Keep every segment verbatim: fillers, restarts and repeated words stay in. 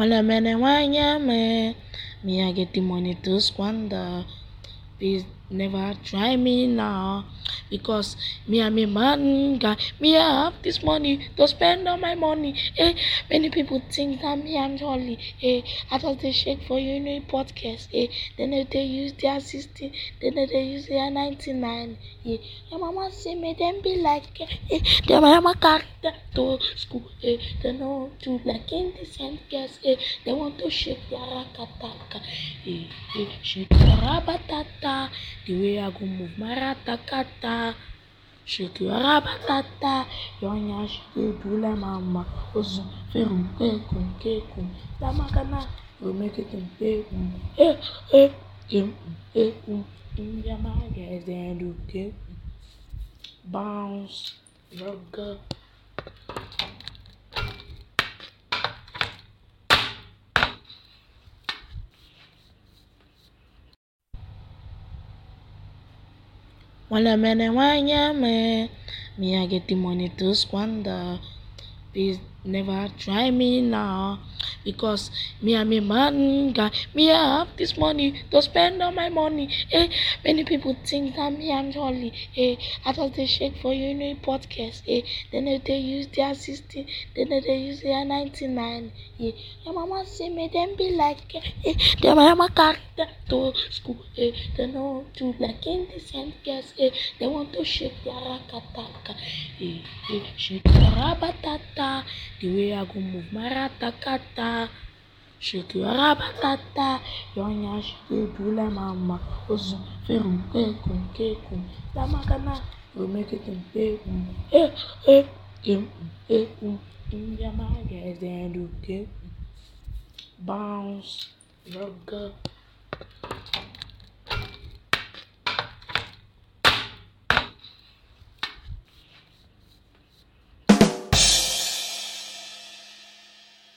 Wala mene wanya me, me I get the money to squander. Please never try me now, because me I'm a man guy. Me I have this money to spend on my money. Hey, many people think that me I'm jolly. Hey, I just they shake for you in a podcast. Hey, then they use their sixteen, then they use their ninety-nine. Hey, your mama say me them be like, hey, their mama character to school. Hey, they know to like in the same case. Hey, they want to shake their rakataka. Hey, hey, shake their rabatata. The way I go move my ratakata, shake your rabatata, yonya shake do la mama, ozu ferum kekum kekum, la makana, we make it in kekum, eh eh kekum kekum, in your magazine and do kekum, bounce, rugger. Wala mene wanya me, me I get the money to squander. Please never try me now, because me I'm a man guy. Me I have this money to spend on my money. Hey, many people think that me I'm jolly. Hey, I just they shake for you in a podcast. Hey, then they use their sixteen, then they use their ninety-nine. Hey, your mama say me them be like, hey, their mama character to school. Hey, they know to like in the same case. Hey, they want to shake their rakataka. Hey, hey, shake their rabatata. The way I go move my ratakata, shake your rabatata, yonya shake do la mama, ozu ferum kekum kekum, la makana, we make it in kekum, eh eh kekum kekum, in your magazine and do kekum, bounce, rugger. Wala mene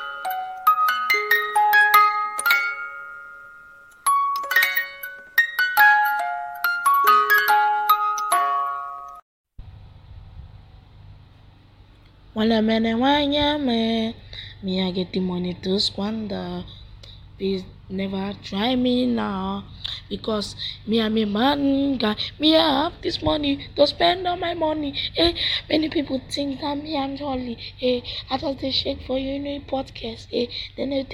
wanya me, me I get the money to squander. Please never try me now, because me I'm a man guy. Me I have this money to spend on my money. Hey, many people think that me I'm jolly. Hey, I just they shake for you in a podcast. Hey, then they use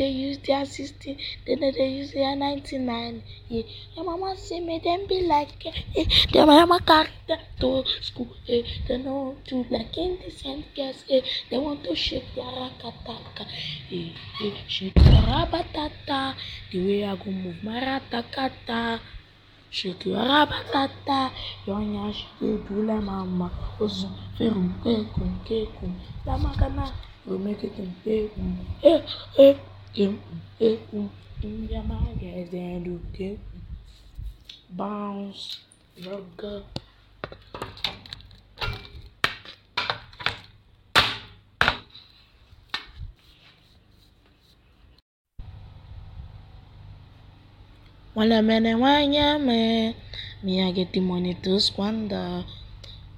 their sixteen, then they use their ninety-nine. Hey, your mama say me them be like, hey, their mama character to school. Hey, they know to like in the same case. Hey, they want to shake their rakataka. Hey, hey, shake their rabatata. The way I go move my ratakata, shake your rabatata, yonya shake do la mama, ozu ferum kekum kekum, la makana, we make it in kekum, eh eh kekum kekum, in your magazine and do kekum, bounce, rugger. Wala mene wanya me, me I get the money to squander.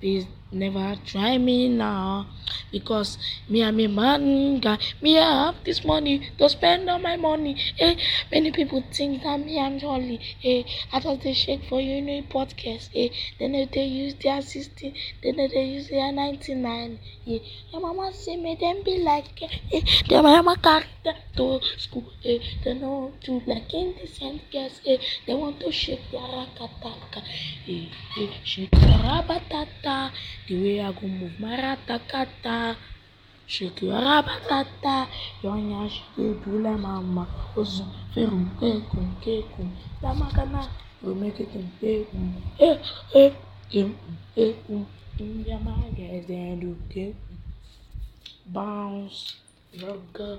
Please never try me now, because me I'm a man guy. Me I have this money to spend on my money. Hey, many people think that me I'm jolly. Hey, I just they shake for you in a podcast. Hey, then they use their sixteen, then they use their ninety-nine. Hey, your mama say me them be like, hey, their mama character to school. Hey, they know to like in the same case. Hey, they want to shake their rakataka. Hey, hey, shake their rabatata. The way I go move my ratakata, shake your rabatata, yonya shake do la mama, ozu ferum kekum kekum, la makana, we make it in kekum, eh eh kekum kekum, in your magazine and do kekum, bounce, rugger.